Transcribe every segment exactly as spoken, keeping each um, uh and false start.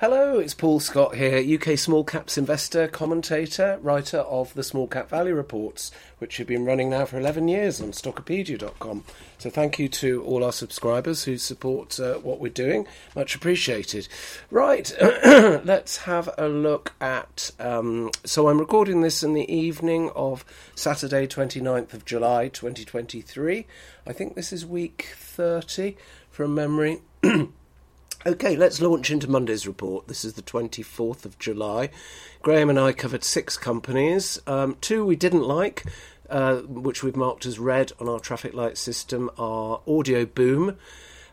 Hello, it's Paul Scott here, U K small caps investor, commentator, writer of the Small Cap Value Reports, which have been running now for eleven years on Stockopedia dot com. So thank you to all our subscribers who support uh, what we're doing. Much appreciated. Right, let's have a look at... Um, so I'm recording this in the evening of Saturday twenty-ninth of July twenty twenty-three. I think this is week thirty from memory. OK, let's launch into Monday's report. This is the twenty-fourth of July. Graham and I covered six companies. Um, two we didn't like, uh, which we've marked as red on our traffic light system, are Audio Boom.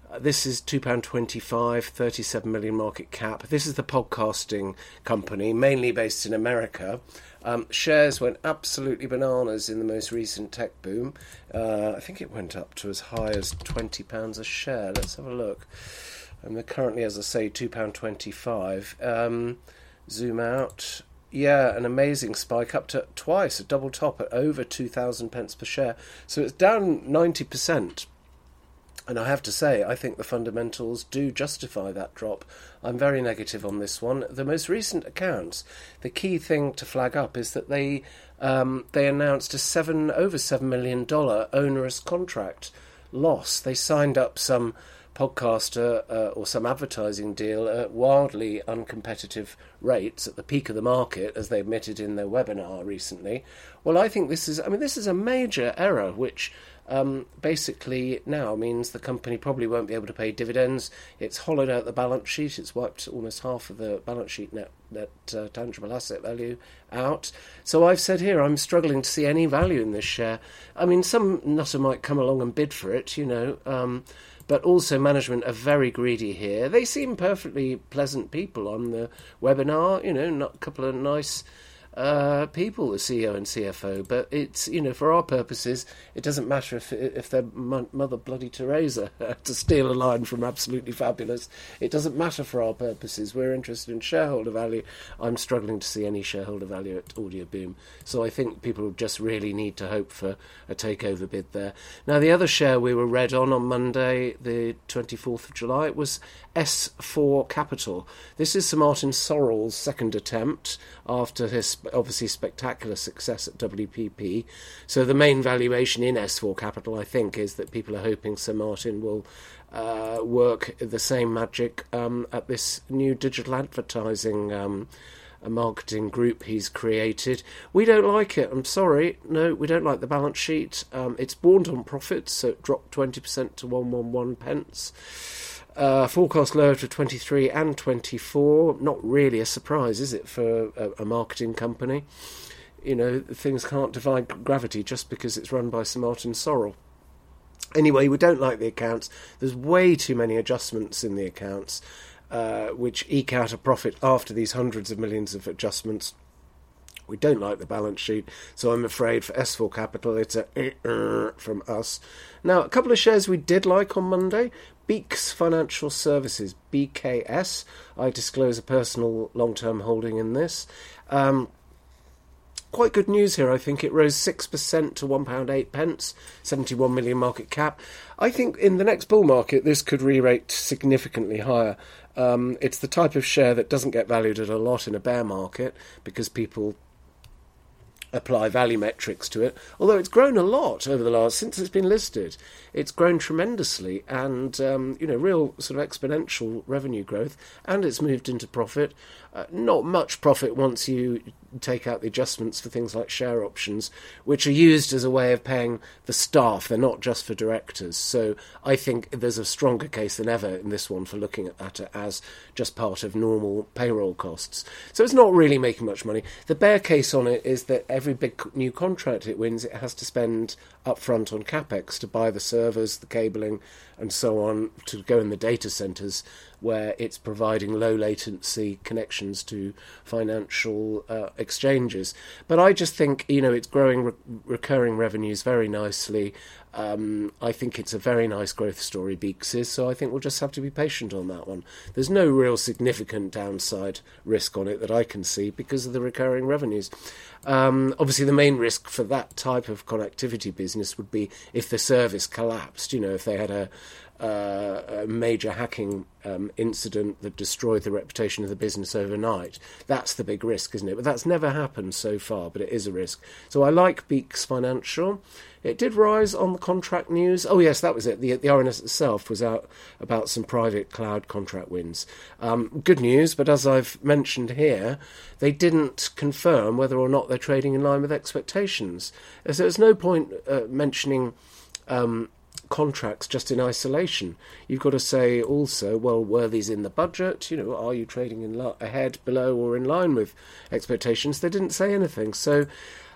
Uh, this is two pounds twenty-five, thirty-seven million market cap. This is the podcasting company, mainly based in America. Um, shares went absolutely bananas in the most recent tech boom. Uh, I think it went up to as high as twenty pounds a share. Let's have a look. And they're currently, as I say, two pounds twenty-five. Um, zoom out. Yeah, an amazing spike up to twice, a double top at over two thousand pence per share. So it's down ninety percent. And I have to say, I think the fundamentals do justify that drop. I'm very negative on this one. The most recent accounts, the key thing to flag up is that they um, they announced a seven over seven million dollars onerous contract loss. They signed up some... podcaster uh, or some advertising deal at wildly uncompetitive rates at the peak of the market, as they admitted in their webinar recently. Well, I think this is, I mean, this is a major error, which um, basically now means the company probably won't be able to pay dividends. It's hollowed out the balance sheet. It's wiped almost half of the balance sheet net, net uh, tangible asset value out. So I've said here, I'm struggling to see any value in this share. I mean, some nutter might come along and bid for it, you know, um, but also management are very greedy here. They seem perfectly pleasant people on the webinar, you know, not a couple of nice uh, people, the C E O and C F O. But it's, you know, for our purposes, it doesn't matter if if they're Mother Bloody Teresa, to steal a line from Absolutely Fabulous. It doesn't matter for our purposes. We're interested in shareholder value. I'm struggling to see any shareholder value at Audio Boom. So I think people just really need to hope for a takeover bid there. Now, the other share we were read on on Monday, the twenty-fourth of July, was S four Capital. This is Sir Martin Sorrell's second attempt after his obviously spectacular success at W P P. So the main valuation in S four Capital, I think, is that people are hoping Sir Martin will uh, work the same magic um, at this new digital advertising um, marketing group he's created. We don't like it, I'm sorry. No, we don't like the balance sheet. Um, it's borne on profits, so it dropped twenty percent to one hundred eleven pence. Uh, forecast lower for twenty-three and twenty-four. Not really a surprise, is it, for a, a marketing company? You know, things can't defy gravity just because it's run by Sir Martin Sorrell. Anyway, we don't like the accounts. There's way too many adjustments in the accounts, uh, which eke out a profit after these hundreds of millions of adjustments. We don't like the balance sheet, so I'm afraid for S four Capital, it's a uh, from us. Now, a couple of shares we did like on Monday. Beeks Financial Services, B K S. I disclose a personal long-term holding in this. Um, quite good news here, I think. It rose six percent to one pound eight pence, seventy-one million market cap. I think in the next bull market, this could re-rate significantly higher. Um, it's the type of share that doesn't get valued at a lot in a bear market because people... apply value metrics to it, although it's grown a lot over the last, since it's been listed, it's grown tremendously, and um, you know, real sort of exponential revenue growth, and it's moved into profit. Uh, not much profit once you take out the adjustments for things like share options, which are used as a way of paying the staff. They're not just for directors. So I think there's a stronger case than ever in this one for looking at that as just part of normal payroll costs. So it's not really making much money. The bear case on it is that every big new contract it wins, it has to spend upfront on CapEx to buy the servers, the cabling, and so on, to go in the data centres where it's providing low latency connections to financial uh, exchanges. But I just think, you know, it's growing re- recurring revenues very nicely. Um, I think it's a very nice growth story, Beeks is, so I think we'll just have to be patient on that one. There's no real significant downside risk on it that I can see because of the recurring revenues. Um, obviously, the main risk for that type of connectivity business would be if the service collapsed, you know, if they had a Uh, a major hacking um, incident that destroyed the reputation of the business overnight. That's the big risk, isn't it? But that's never happened so far, but it is a risk. So I like Beeks Financial. It did rise on the contract news. Oh, yes, that was it. The, the R N S itself was out about some private cloud contract wins. Um, good news, but as I've mentioned here, they didn't confirm whether or not they're trading in line with expectations. So there's no point uh, mentioning... Um, contracts just in isolation. You've got to say also, well, were these in the budget? You know, are you trading in lo- ahead, below, or in line with expectations? They didn't say anything. So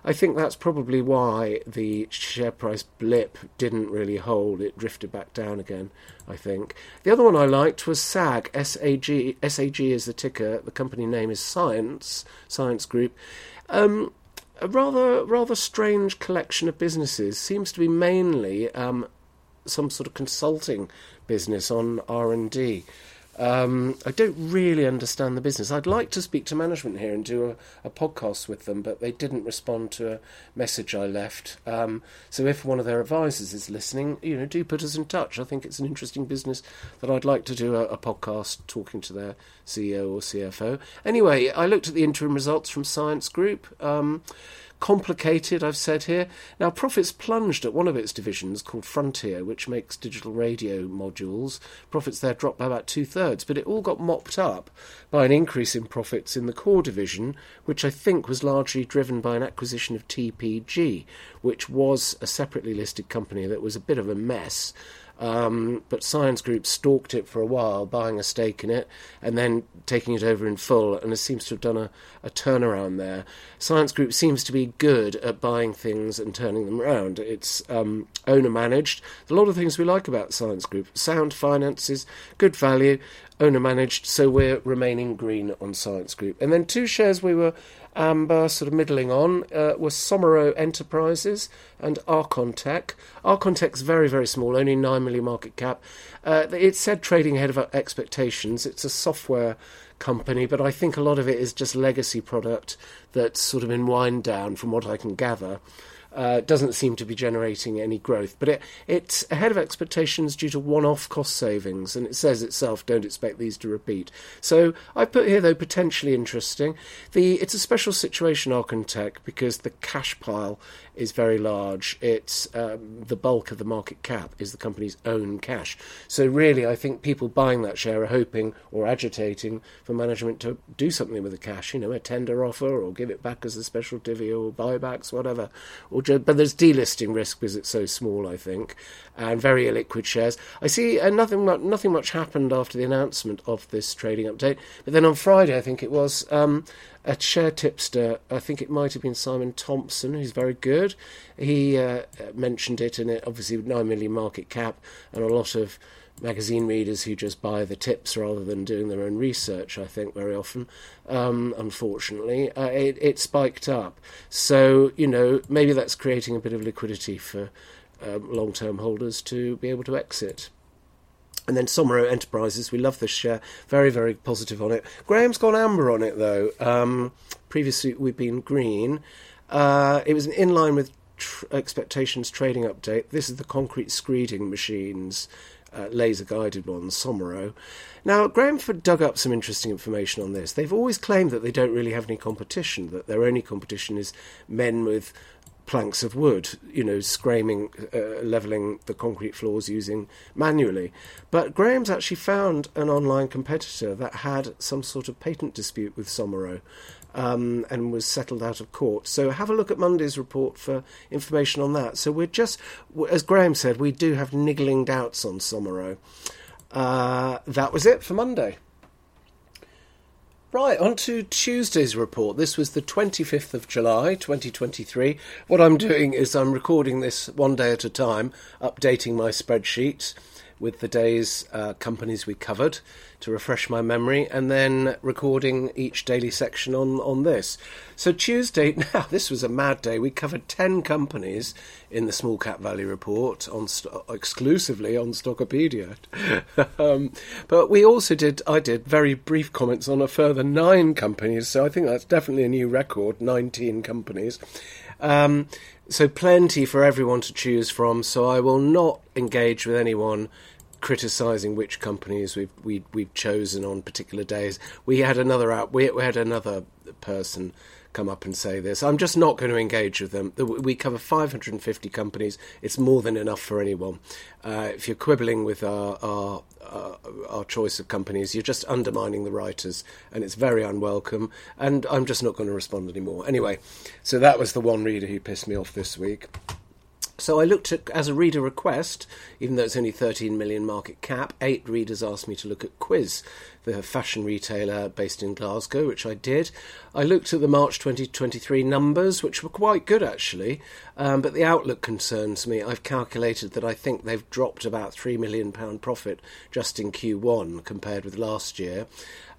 I think that's probably why the share price blip didn't really hold. It drifted back down again, I think. The other one I liked was SAG. S A G. S A G is the ticker. The company name is Science, Science Group. Um, a rather, rather strange collection of businesses. Seems to be mainly... Um, some sort of consulting business on R and D. Um, I don't really understand the business. I'd like to speak to management here and do a, a podcast with them, but they didn't respond to a message I left. Um, so if one of their advisors is listening, you know, do put us in touch. I think it's an interesting business that I'd like to do a, a podcast talking to their C E O or C F O. Anyway, I looked at the interim results from Science Group. Um, complicated, I've said here. Now, profits plunged at one of its divisions called Frontier, which makes digital radio modules. Profits there dropped by about two-thirds, but it all got mopped up by an increase in profits in the core division, which I think was largely driven by an acquisition of T P G, which was a separately listed company that was a bit of a mess. Um, but Science Group stalked it for a while, buying a stake in it and then taking it over in full, and it seems to have done a, a turnaround there. Science Group seems to be good at buying things and turning them around. It's um, owner-managed. A lot of things we like about Science Group. Sound finances, good value, owner-managed, so we're remaining green on Science Group. And then two shares we were amber, sort of middling on, uh, were Somero Enterprises and Arcontech. Arcontech's very, very small, only nine million market cap. Uh, it said trading ahead of expectations. It's a software company, but I think a lot of it is just legacy product that's sort of in wind down from what I can gather. Uh, doesn't seem to be generating any growth. But it, it's ahead of expectations due to one-off cost savings, and it says itself, don't expect these to repeat. So I put here, though, potentially interesting. The It's a special situation, Arcontech, because the cash pile is very large. It's um, the bulk of the market cap is the company's own cash. So really, I think people buying that share are hoping or agitating for management to do something with the cash, you know, a tender offer or give it back as a special divvy or buybacks, whatever. Or But there's delisting risk because it's so small, I think, and very illiquid shares. I see uh, nothing, nothing much happened after the announcement of this trading update. But then on Friday, I think it was, um, a share tipster, I think it might have been Simon Thompson, who's very good. He uh, mentioned it, and it obviously with nine million market cap and a lot of magazine readers who just buy the tips rather than doing their own research, I think, very often, um, unfortunately. Uh, it, it spiked up. So, you know, maybe that's creating a bit of liquidity for um, long-term holders to be able to exit. And then Somero Enterprises, we love this share, very, very positive on it. Graham's gone amber on it, though. Um, previously, we've been green. Uh, it was an in-line with tr- expectations trading update. This is the concrete screeding machines. Uh, laser-guided one, Somero. Now, Grahamford dug up some interesting information on this. They've always claimed that they don't really have any competition, that their only competition is men with planks of wood, you know, scrambling, uh, levelling the concrete floors using manually. But Graham's actually found an online competitor that had some sort of patent dispute with Somero um, and was settled out of court. So have a look at Monday's report for information on that. So we're just, as Graham said, we do have niggling doubts on Somero. Uh, that was it for Monday. Right, on to Tuesday's report. This was the twenty-fifth of July, twenty twenty-three. What I'm doing is I'm recording this one day at a time, updating my spreadsheet, with the day's uh, companies we covered to refresh my memory, and then recording each daily section on, on this. So Tuesday, now this was a mad day. We covered ten companies in the Small Cap Value Report on exclusively on Stockopedia. um, but we also did, I did very brief comments on a further nine companies, so I think that's definitely a new record, nineteen companies. Um, so plenty for everyone to choose from, so I will not engage with anyone criticising which companies we've we, we've chosen on particular days. We had another out. We, we had another person come up and say this. I'm just not going to engage with them. We cover five hundred fifty companies. It's more than enough for anyone. Uh, if you're quibbling with our, our our our choice of companies, you're just undermining the writers, and it's very unwelcome. And I'm just not going to respond anymore. Anyway, so that was the one reader who pissed me off this week. So I looked at, as a reader request, even though it's only thirteen million market cap, eight readers asked me to look at Quiz, the fashion retailer based in Glasgow, which I did. I looked at the March twenty twenty-three numbers, which were quite good, actually, um, but the outlook concerns me. I've calculated that I think they've dropped about three million pounds profit just in Q one compared with last year.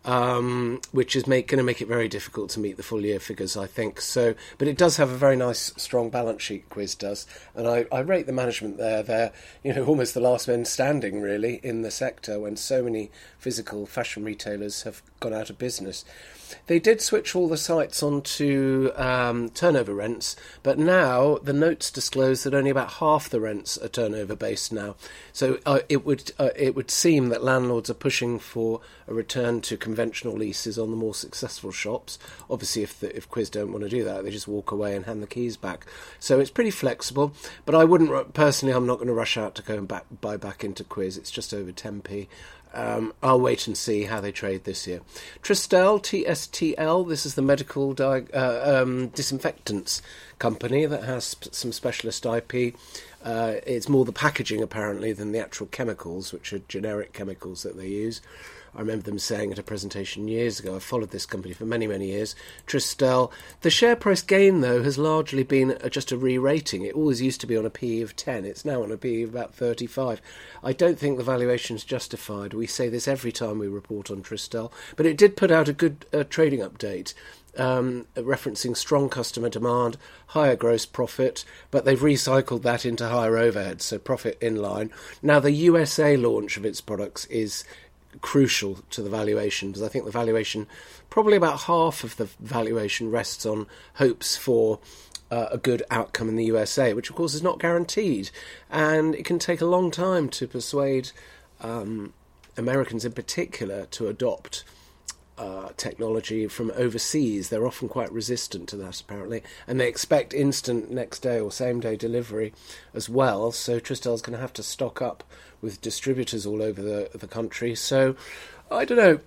Um, which is going to make it very difficult to meet the full year figures, I think. So, but it does have a very nice, strong balance sheet, Quiz does. And I, I rate the management there. They're, you know, almost the last men standing, really, in the sector when so many physical fashion retailers have gone out of business. They did switch all the sites onto um, turnover rents, but now the notes disclose that only about half the rents are turnover-based now. So uh, it would uh, it would seem that landlords are pushing for a return to conventional leases on the more successful shops. Obviously, if the, if Quiz don't want to do that, they just walk away and hand the keys back. So it's pretty flexible, but I wouldn't personally. I'm not going to rush out to go and back, buy back into Quiz. It's just over ten p. Um, I'll wait and see how they trade this year. Tristel, T S T L, this is the medical di- uh, um, disinfectants company that has sp- some specialist I P. Uh, it's more the packaging, apparently, than the actual chemicals, which are generic chemicals that they use. I remember them saying at a presentation years ago. I followed this company for many, many years. Tristel. The share price gain, though, has largely been just a re-rating. It always used to be on a P E of ten. It's now on a P E of about thirty-five. I don't think the valuation's justified. We say this every time we report on Tristel. But it did put out a good uh, trading update, um, referencing strong customer demand, higher gross profit, but they've recycled that into higher overheads, so profit in line. Now, the U S A launch of its products is crucial to the valuation, because I think the valuation, probably about half of the valuation, rests on hopes for uh, a good outcome in the U S A, which of course is not guaranteed, and it can take a long time to persuade um, Americans in particular to adopt uh, technology from overseas. They're often quite resistant to that, apparently, and they expect instant next day or same day delivery as well. So Tristel's going to have to stock up with distributors all over the, the country. So, I don't know.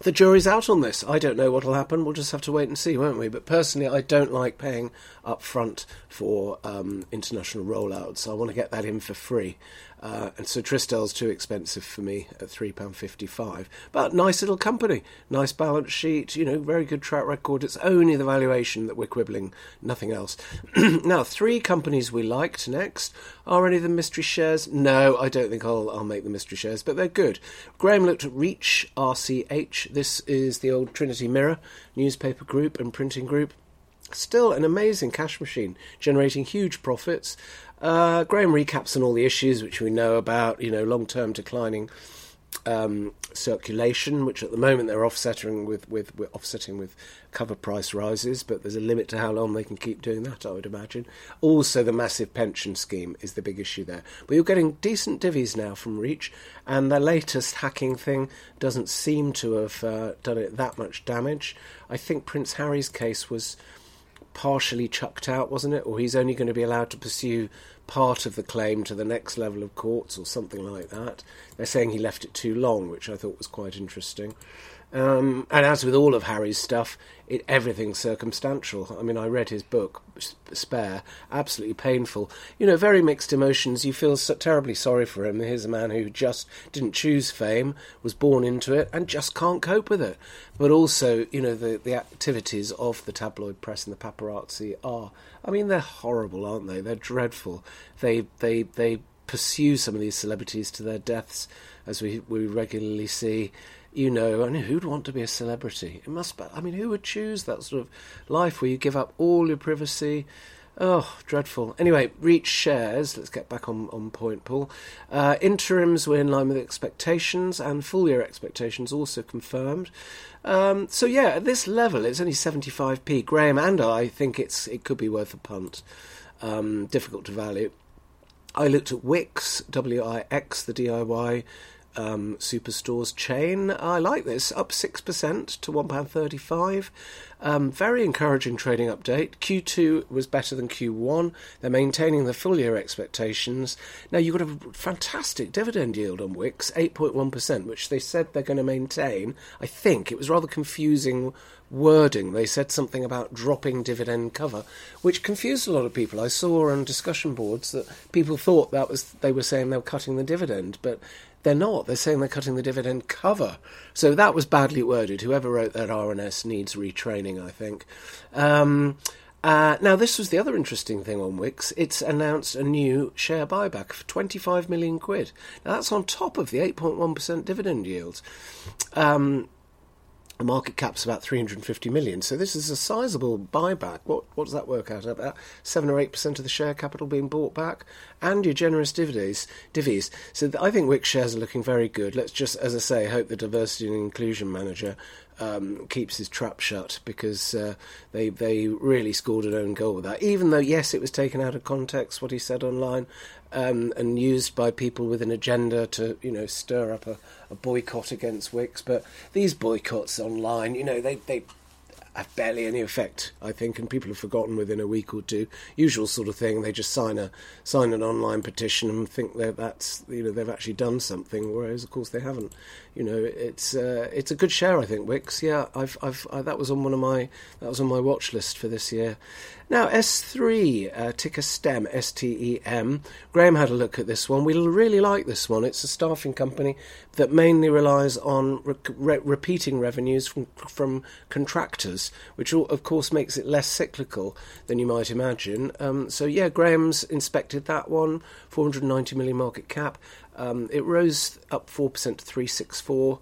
The jury's out on this. I don't know what will happen. We'll just have to wait and see, won't we? But personally, I don't like paying up front for um, international rollouts. So I want to get that in for free. Uh, and so Tristel's too expensive for me at three pounds fifty-five. But nice little company. Nice balance sheet. You know, very good track record. It's only the valuation that we're quibbling. Nothing else. Now, three companies we liked next. Are any of them mystery shares? No, I don't think I'll, I'll make the mystery shares. But they're good. Graham looked at Reach, R C H. This is the old Trinity Mirror newspaper group and printing group. Still an amazing cash machine, generating huge profits. Uh, Graham recaps on all the issues which we know about, you know, long-term declining um, circulation, which at the moment they're offsetting with, with, with offsetting with cover price rises, but there's a limit to how long they can keep doing that, I would imagine. Also, the massive pension scheme is the big issue there. But you're getting decent divvies now from Reach, and their latest hacking thing doesn't seem to have uh, done it that much damage. I think Prince Harry's case was partially chucked out, wasn't it? Or he's only going to be allowed to pursue part of the claim to the next level of courts or something like that. They're saying he left it too long, which I thought was quite interesting. Um, and as with all of Harry's stuff, it everything's circumstantial. I mean, I read his book, Spare, absolutely painful. You know, very mixed emotions. You feel so terribly sorry for him. Here's a man who just didn't choose fame, was born into it, and just can't cope with it. But also, you know, the, the activities of the tabloid press and the paparazzi are, I mean, they're horrible, aren't they? They're dreadful. They, they, they pursue some of these celebrities to their deaths, as we, we regularly see. You know, I mean, who'd want to be a celebrity? It must be, I mean, who would choose that sort of life where you give up all your privacy? Oh, dreadful. Anyway, Reach shares, let's get back on, on point, Paul. Uh, interims were in line with expectations, and full year expectations also confirmed. Um, so, yeah, at this level, it's only seventy-five p. Graham and I think it's it could be worth a punt. Um, difficult to value. I looked at Wickes, W I X, the D I Y um, superstores chain. I like this, up six percent to one pound thirty-five. Um, very encouraging trading update. Q two was better than Q one. They're maintaining the full year expectations. Now, you've got a fantastic dividend yield on Wickes, eight point one percent, which they said they're going to maintain. I think it was rather confusing wording. They said something about dropping dividend cover, which confused a lot of people. I saw on discussion boards that people thought that was they were saying they were cutting the dividend, but they're not. They're saying they're cutting the dividend cover. So that was badly worded. Whoever wrote that R N S needs retraining, I think. Um, uh, now, this was the other interesting thing on Wickes. It's announced a new share buyback for twenty-five million quid. Now, that's on top of the eight point one percent dividend yield. Um, the market cap's about three hundred fifty million. So this is a sizable buyback. What, what does that work out? About seven or eight percent of the share capital being bought back, and your generous divvies. divvies. So I think Wickes shares are looking very good. Let's just, as I say, hope the diversity and inclusion manager Um, keeps his trap shut, because uh, they they really scored an own goal with that. Even though, yes, it was taken out of context, what he said online, um, and used by people with an agenda to, you know, stir up a, a boycott against Wickes. But these boycotts online, you know, they, they have barely any effect, I think, and people have forgotten within a week or two. Usual sort of thing. They just sign a sign an online petition and think that that's, you know, they've actually done something, whereas of course they haven't. You know, it's uh, it's a good share, I think. Wickes, yeah, I've I've I, that was on one of my that was on my watch list for this year. Now S three, uh, ticker STEM, S T E M. Graham had a look at this one. We really like this one. It's a staffing company that mainly relies on re- re- repeating revenues from from contractors, which of course makes it less cyclical than you might imagine. Um, so yeah, Graham's inspected that one, four hundred ninety million market cap. Um, it rose up four percent to three sixty-four.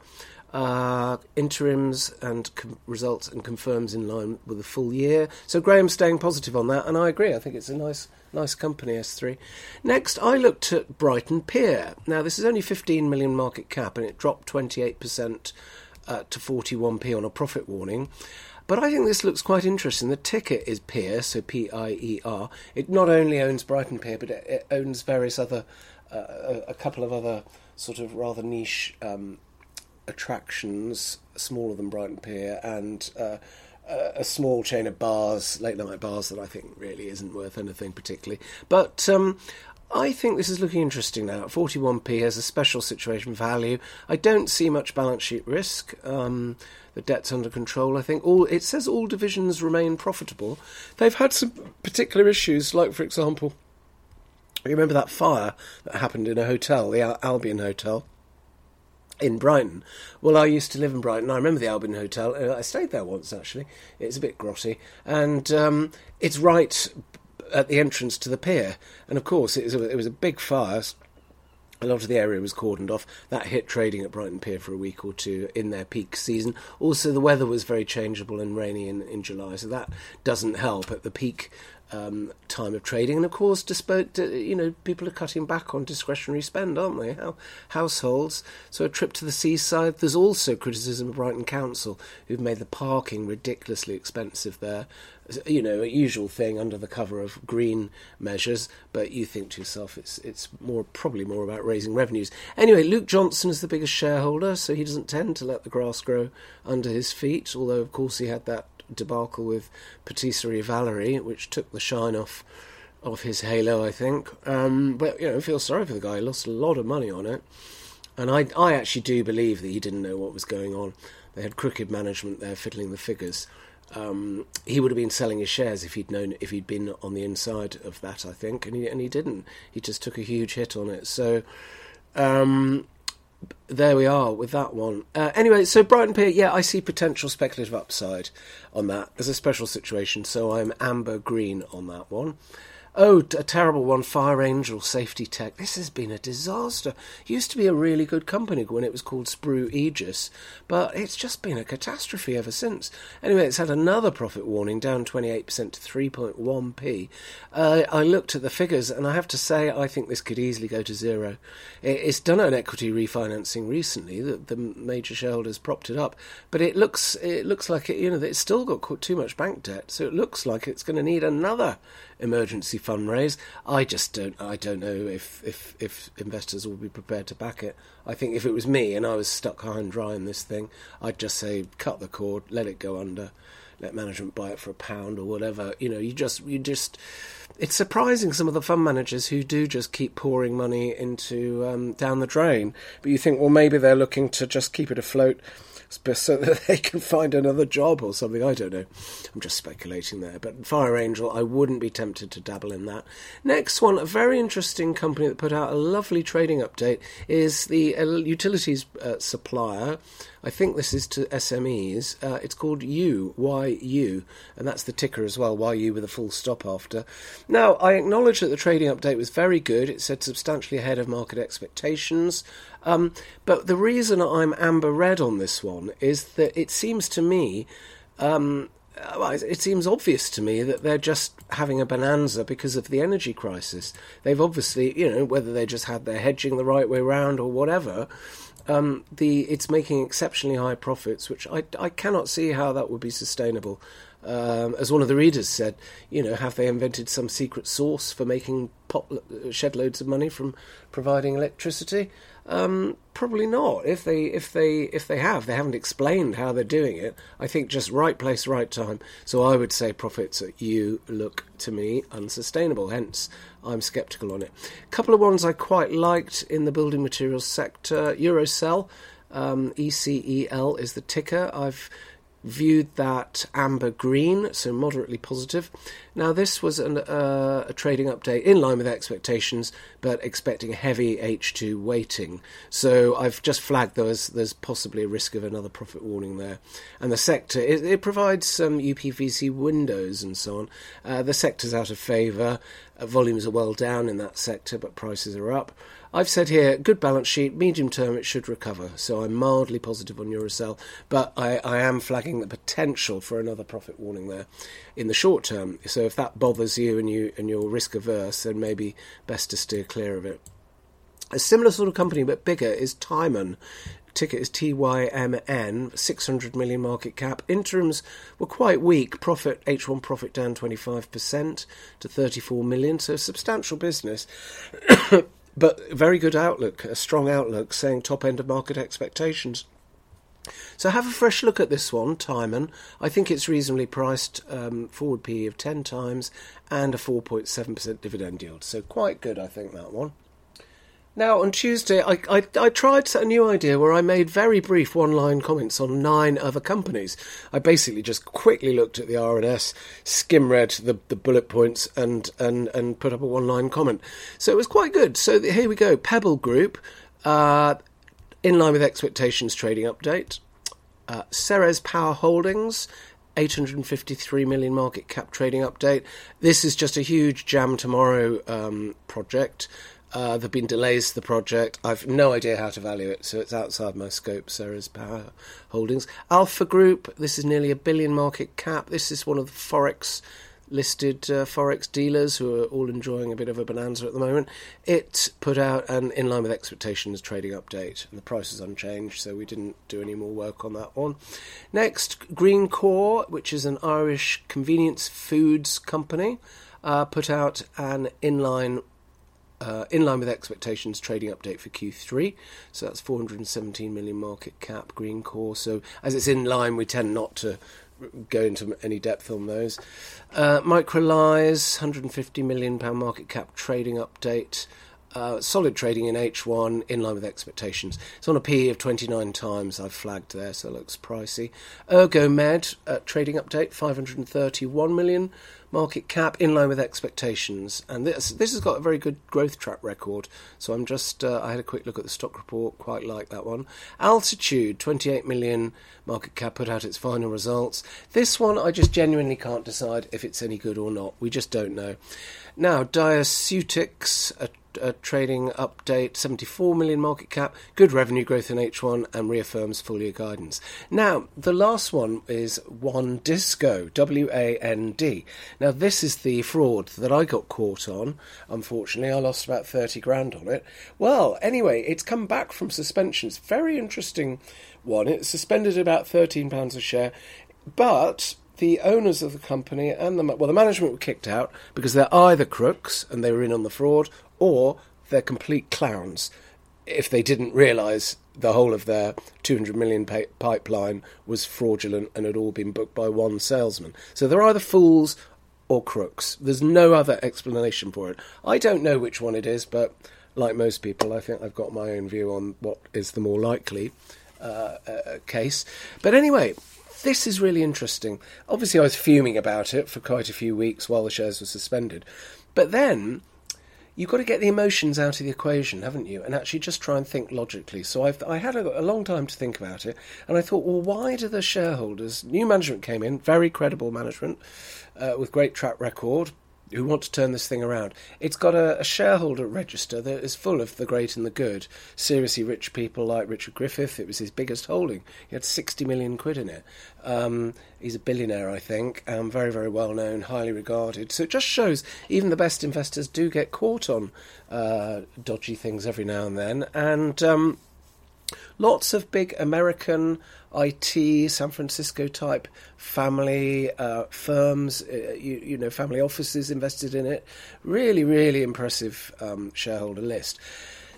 Uh, interims and com- results and confirms in line with the full year. So Graham's staying positive on that, and I agree. I think it's a nice nice company, S three. Next, I looked at Brighton Pier. Now, this is only fifteen million market cap, and it dropped twenty-eight percent uh, to forty-one p on a profit warning. But I think this looks quite interesting. The ticker is Pier, so P I E R. It not only owns Brighton Pier, but it, it owns various other, uh, a, a couple of other sort of rather niche um, attractions, smaller than Brighton Pier, and uh, a small chain of bars, late-night bars, that I think really isn't worth anything particularly. But Um, I think this is looking interesting now. forty-one p has a special situation value. I don't see much balance sheet risk. Um, the debt's under control, I think. All it says all divisions remain profitable. They've had some particular issues, like, for example, you remember that fire that happened in a hotel, the Al- Albion Hotel in Brighton. Well, I used to live in Brighton. I remember the Albion Hotel. And I stayed there once, actually. It's a bit grotty. And um, it's right at the entrance to the pier, and of course it was, a, it was a big fire. A lot of the area was cordoned off. That hit trading at Brighton Pier for a week or two in their peak season. Also, the weather was very changeable and rainy in, in July, so that doesn't help at the peak um, time of trading. And of course, despite, you know, people are cutting back on discretionary spend, aren't they? How, households. So a trip to the seaside. There's also criticism of Brighton Council, who've made the parking ridiculously expensive there. You know, a usual thing under the cover of green measures, but you think to yourself it's it's more probably more about raising revenues. Anyway, Luke Johnson is the biggest shareholder, so he doesn't tend to let the grass grow under his feet, although, of course, he had that debacle with Patisserie Valerie, which took the shine off of his halo, I think. Um, but, you know, I feel sorry for the guy. He lost a lot of money on it. And I, I actually do believe that he didn't know what was going on. They had crooked management there fiddling the figures. Um, he would have been selling his shares if he'd known, if he'd been on the inside of that, I think, and he and he didn't. He just took a huge hit on it. So um, there we are with that one. Uh, anyway, so Brighton Pier, yeah, I see potential speculative upside on that as a special situation. So I'm amber green on that one. Oh, a terrible one, Fire Angel Safety Tech. This has been a disaster. Used to be a really good company when it was called Sprue Aegis, but it's just been a catastrophe ever since. Anyway, it's had another profit warning, down twenty-eight percent to three point one p. Uh, I looked at the figures, and I have to say I think this could easily go to zero. It's done an equity refinancing recently, that the major shareholders propped it up, but it looks it looks like it, you know, it's still got too much bank debt, so it looks like it's going to need another emergency fundraise. I just don't. I don't know if, if if investors will be prepared to back it. I think if it was me and I was stuck high and dry in this thing, I'd just say cut the cord, let it go under, let management buy it for a pound or whatever. You know, you just you just. It's surprising some of the fund managers who do just keep pouring money into um, down the drain. But you think, well, maybe they're looking to just keep it afloat so that they can find another job or something. I don't know. I'm just speculating there. But Fire Angel, I wouldn't be tempted to dabble in that. Next one, a very interesting company that put out a lovely trading update is the utilities uh, supplier. I think this is to S M Es. Uh, it's called U Y U, and that's the ticker as well, Y U with a full stop after. Now, I acknowledge that the trading update was very good. It said substantially ahead of market expectations. Um, but the reason I'm amber red on this one is that it seems to me, um, it seems obvious to me that they're just having a bonanza because of the energy crisis. They've obviously, you know, whether they just had their hedging the right way round or whatever, um, the it's making exceptionally high profits, which I, I cannot see how that would be sustainable. Um, as one of the readers said, you know, have they invented some secret sauce for making pot, shed loads of money from providing electricity? Um, probably not. If they, if they, if they have, they haven't explained how they're doing it. I think just right place, right time. So I would say profits at you look to me unsustainable. Hence, I'm sceptical on it. A couple of ones I quite liked in the building materials sector. Eurocell, um, E C E L is the ticker. I've viewed that amber green, so moderately positive. Now, this was an, uh, a trading update in line with expectations, but expecting heavy H two weighting. So I've just flagged those. There's possibly a risk of another profit warning there. And the sector, it, it provides some U P V C windows and so on. Uh, the sector's out of favour. Uh, volumes are well down in that sector, but prices are up. I've said here, good balance sheet, medium term, it should recover. So I'm mildly positive on Eurocell, but I, I am flagging the potential for another profit warning there in the short term. So if that bothers you and, you and you're risk averse, then maybe best to steer clear of it. A similar sort of company, but bigger, is Tyman. Ticket is T Y M N, six hundred million market cap. Interims were quite weak. Profit, H one profit down twenty-five percent to thirty-four million. So substantial business. But very good outlook, a strong outlook, saying top end of market expectations. So have a fresh look at this one, Tyman. I think it's reasonably priced, um, forward P E of ten times and a four point seven percent dividend yield. So quite good, I think, that one. Now, on Tuesday, I, I, I tried a new idea where I made very brief one-line comments on nine other companies. I basically just quickly looked at the R and S, skim-read the, the bullet points, and, and, and put up a one-line comment. So it was quite good. So the, here we go. Pebble Group, uh, in line with expectations trading update. Uh, Ceres Power Holdings, eight hundred fifty-three million market cap trading update. This is just a huge jam tomorrow um, project. Uh, there have been delays to the project. I've no idea how to value it, so it's outside my scope, Ceres Power Holdings. Alpha Group, this is nearly a billion market cap. This is one of the Forex listed uh, Forex dealers who are all enjoying a bit of a bonanza at the moment. It put out an in line with expectations trading update, and the price is unchanged, so we didn't do any more work on that one. Next, Greencore, which is an Irish convenience foods company, uh, put out an in line Uh, in line with expectations trading update for Q three. So that's four hundred seventeen million market cap, Greencore. So as it's in line, we tend not to go into any depth on those. Uh, Microlise, one hundred fifty million pounds market cap trading update. Uh, solid trading in H one, in line with expectations. It's on a P E of twenty-nine times, I've flagged there, so it looks pricey. Ergomed, uh, trading update, five hundred thirty-one million market cap in line with expectations, and this this has got a very good growth track record. So I'm just uh, I had a quick look at the stock report, quite like that one. Altitude, twenty-eight million market cap, put out its final results. This one I just genuinely can't decide if it's any good or not. We just don't know. Now, Diaceutics, a, a trading update, seventy-four million market cap, good revenue growth in H one, and reaffirms full year guidance. Now, the last one is WANdisco, W A N D. Now, this is the fraud that I got caught on, unfortunately. I lost about thirty grand on it. Well, anyway, it's come back from suspension. It's a very interesting one. It's suspended about thirteen pounds a share, but the owners of the company and the, well, the management were kicked out because they're either crooks and they were in on the fraud, or they're complete clowns if they didn't realise the whole of their two hundred million pay- pipeline was fraudulent and had all been booked by one salesman. So they're either fools or crooks. There's no other explanation for it. I don't know which one it is, but like most people, I think I've got my own view on what is the more likely uh, uh, case. But anyway, this is really interesting. Obviously, I was fuming about it for quite a few weeks while the shares were suspended. But then you've got to get the emotions out of the equation, haven't you? And actually just try and think logically. So I've, I had a, a long time to think about it. And I thought, well, why do the shareholders... New management came in, very credible management, uh, with great track record, who want to turn this thing around. It's got a, a shareholder register that is full of the great and the good. Seriously rich people like Richard Griffith. It was his biggest holding. He had sixty million quid in it. Um, he's a billionaire, I think, and very, very well known, highly regarded. So it just shows even the best investors do get caught on uh, dodgy things every now and then. And um, lots of big American I T, San Francisco type family uh, firms, uh, you, you know, family offices invested in it. Really, really impressive um, shareholder list.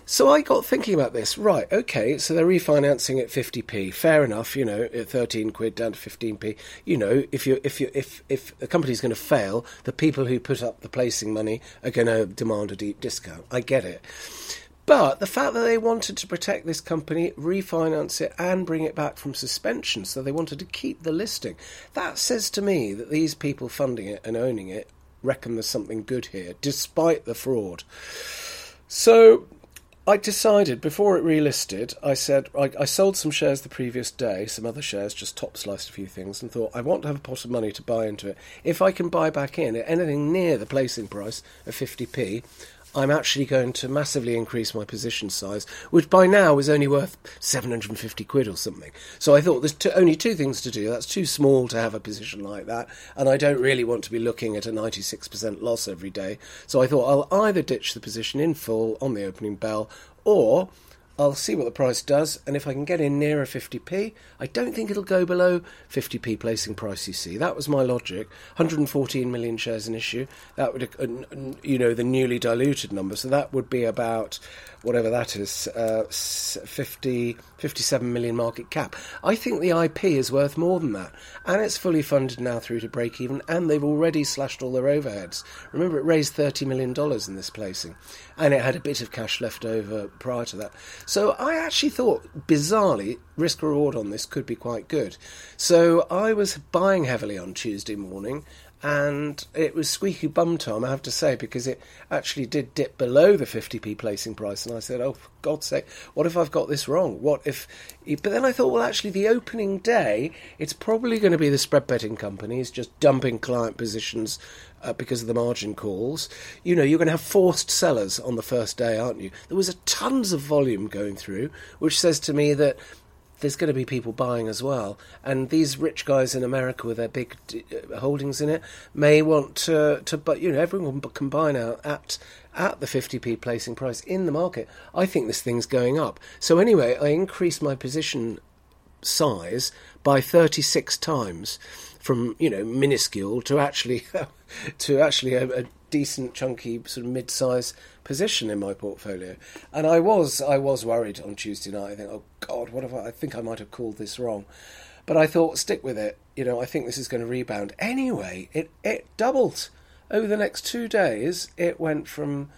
So I got thinking about this. Right, okay, so they're refinancing at fifty p. Fair enough, you know, at thirteen quid down to fifteen p. You know, if you if you if if a company's going to fail, the people who put up the placing money are going to demand a deep discount. I get it. But the fact that they wanted to protect this company, refinance it and bring it back from suspension, so they wanted to keep the listing, that says to me that these people funding it and owning it reckon there's something good here, despite the fraud. So I decided, before it relisted, I said, I, I sold some shares the previous day, some other shares, just top-sliced a few things, and thought, I want to have a pot of money to buy into it. If I can buy back in at anything near the placing price of fifty p, I'm actually going to massively increase my position size, which by now is only worth seven hundred fifty quid or something. So I thought there's two, only two things to do. That's too small to have a position like that, and I don't really want to be looking at a ninety-six percent loss every day. So I thought I'll either ditch the position in full on the opening bell, or I'll see what the price does, and if I can get in nearer fifty p, I don't think it'll go below fifty p placing price, you see. That was my logic. one hundred fourteen million shares in issue. That would, you know, the newly diluted number. So that would be about, whatever that is, uh, fifty, fifty-seven million market cap. I think the I P is worth more than that. And it's fully funded now through to break even, and they've already slashed all their overheads. Remember, it raised thirty million dollars in this placing, and it had a bit of cash left over prior to that. So I actually thought, bizarrely, risk-reward on this could be quite good. So I was buying heavily on Tuesday morning, and it was squeaky bum time, I have to say, because it actually did dip below the fifty p placing price. And I said, oh, for God's sake, what if I've got this wrong? What if... But then I thought, well, actually, the opening day, it's probably going to be the spread betting companies just dumping client positions uh, because of the margin calls. You know, you're going to have forced sellers on the first day, aren't you? There was a tons of volume going through, which says to me that there's going to be people buying as well. And these rich guys in America with their big holdings in it may want to, to but you know, everyone can buy now at, at the fifty p placing price in the market. I think this thing's going up. So anyway, I increased my position size by thirty-six times from, you know, minuscule to actually, to actually a, a decent, chunky, sort of mid-size position in my portfolio. And I was I was worried on Tuesday night. I think, oh God, what have I, I think I might have called this wrong. But I thought, stick with it. You know, I think this is going to rebound. Anyway, it, it doubled. Over the next two days, it went from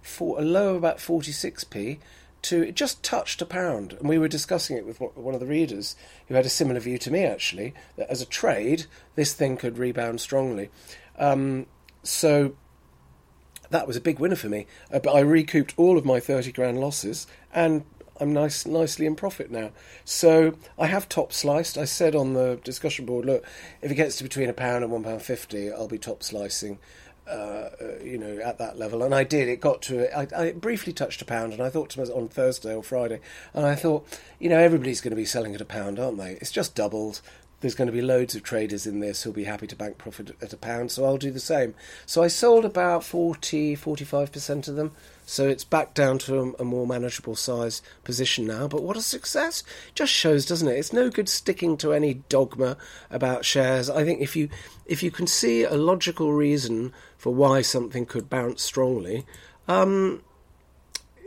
four, a low of about forty-six p to, it just touched a pound. And we were discussing it with one of the readers who had a similar view to me, actually, that as a trade, this thing could rebound strongly. Um, so that was a big winner for me. Uh, but I recouped all of my thirty grand losses, and I'm nice, nicely in profit now. So I have top sliced. I said on the discussion board, look, if it gets to between a pound and one pound fifty, I'll be top slicing, uh, you know, at that level. And I did. It got to, I, I briefly touched a pound, and I thought to myself on Thursday or Friday, and I thought, you know, everybody's going to be selling at a pound, aren't they? It's just doubled. There's going to be loads of traders in this who'll be happy to bank profit at a pound, so I'll do the same. So I sold about forty, forty-five percent of them. So it's back down to a more manageable size position now. But what a success. Just shows, doesn't it? It's no good sticking to any dogma about shares. I think if you if you can see a logical reason for why something could bounce strongly, um,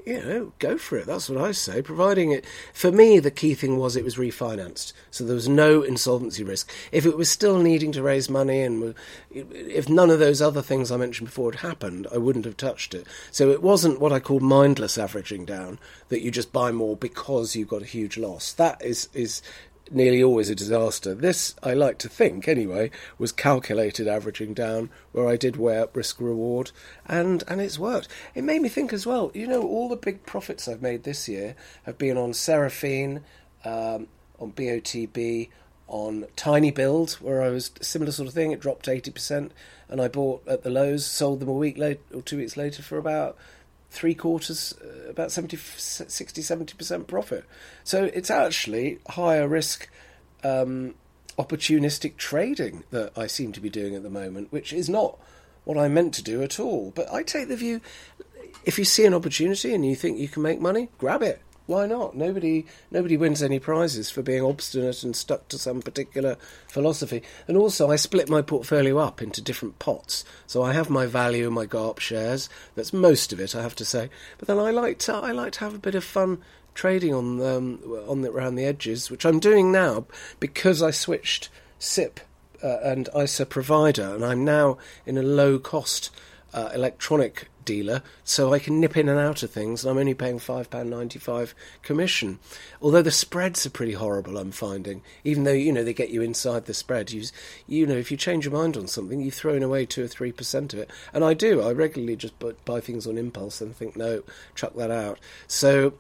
you know, go for it. That's what I say. Providing it... For me, the key thing was it was refinanced. So there was no insolvency risk. If it was still needing to raise money and if none of those other things I mentioned before had happened, I wouldn't have touched it. So it wasn't what I call mindless averaging down, that you just buy more because you got a huge loss. That is is nearly always a disaster. This, I like to think, anyway, was calculated averaging down, where I did weigh up risk reward, and, and it's worked. It made me think as well, you know, all the big profits I've made this year have been on Seraphine, um, on B O T B, on Tiny Build, where I was similar sort of thing. It dropped eighty percent, and I bought at the lows, sold them a week later or two weeks later for about three quarters, about seventy, sixty, seventy percent profit. So it's actually higher risk, um, opportunistic trading that I seem to be doing at the moment, which is not what I meant to do at all. But I take the view, if you see an opportunity and you think you can make money, grab it. Why not? Nobody nobody wins any prizes for being obstinate and stuck to some particular philosophy. And also, I split my portfolio up into different pots. So I have my value and my G A R P shares. That's most of it, I have to say. But then I like to I like to have a bit of fun trading on um, on the, around the edges, which I'm doing now because I switched S I P uh, and I S A provider, and I'm now in a low cost uh, electronic dealer, so I can nip in and out of things, and I'm only paying five pounds ninety-five commission. Although the spreads are pretty horrible, I'm finding, even though, you know, they get you inside the spread. You, you know, if you change your mind on something, you've thrown away two or three percent of it. And I do. I regularly just buy, buy things on impulse and think, no, chuck that out. So,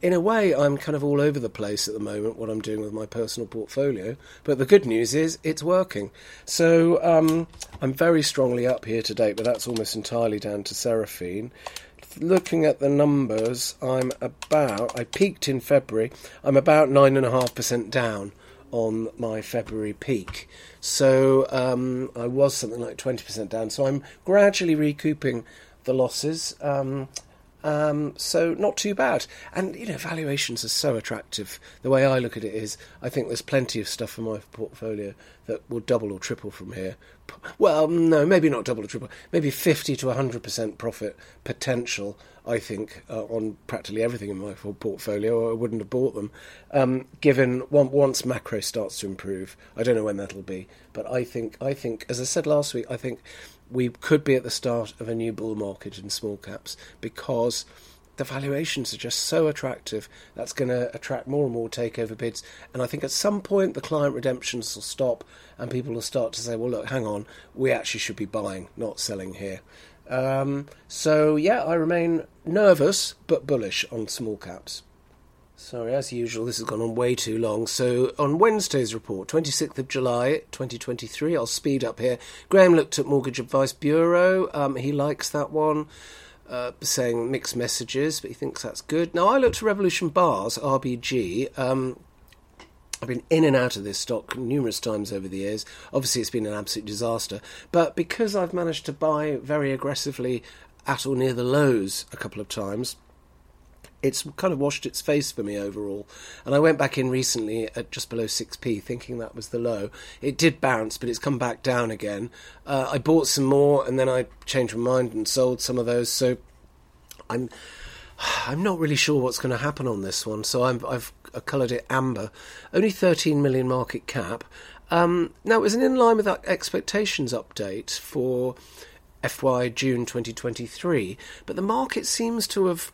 in a way, I'm kind of all over the place at the moment, what I'm doing with my personal portfolio. But the good news is it's working. So um, I'm very strongly up here today, but that's almost entirely down to Seraphine. Looking at the numbers, I'm about, I peaked in February, I'm about nine point five percent down on my February peak. So um, I was something like twenty percent down. So I'm gradually recouping the losses. Um Um, so not too bad. And, you know, valuations are so attractive. The way I look at it is I think there's plenty of stuff in my portfolio that will double or triple from here. Well, no, maybe not double or triple. Maybe fifty to one hundred percent profit potential, I think, uh, on practically everything in my portfolio, or I wouldn't have bought them, um, given once macro starts to improve. I don't know when that'll be. But I think, I think, as I said last week, I think we could be at the start of a new bull market in small caps because the valuations are just so attractive. That's going to attract more and more takeover bids. And I think at some point the client redemptions will stop and people will start to say, well, look, hang on, we actually should be buying, not selling here. Um, so, yeah, I remain nervous but bullish on small caps. Sorry, as usual, this has gone on way too long. So on Wednesday's report, twenty-sixth of July, twenty twenty-three, I'll speed up here. Graham looked at Mortgage Advice Bureau. Um, he likes that one, uh, saying mixed messages, but he thinks that's good. Now, I looked at Revolution Bars, R B G. Um, I've been in and out of this stock numerous times over the years. Obviously, it's been an absolute disaster. But because I've managed to buy very aggressively at or near the lows a couple of times, it's kind of washed its face for me overall. And I went back in recently at just below six p, thinking that was the low. It did bounce, but it's come back down again. Uh, I bought some more, and then I changed my mind and sold some of those. So I'm I'm not really sure what's going to happen on this one. So I'm, I've coloured it amber. Only thirteen million market cap. Um, now, it was an in-line with our expectations update for F Y June twenty twenty-three. But the market seems to have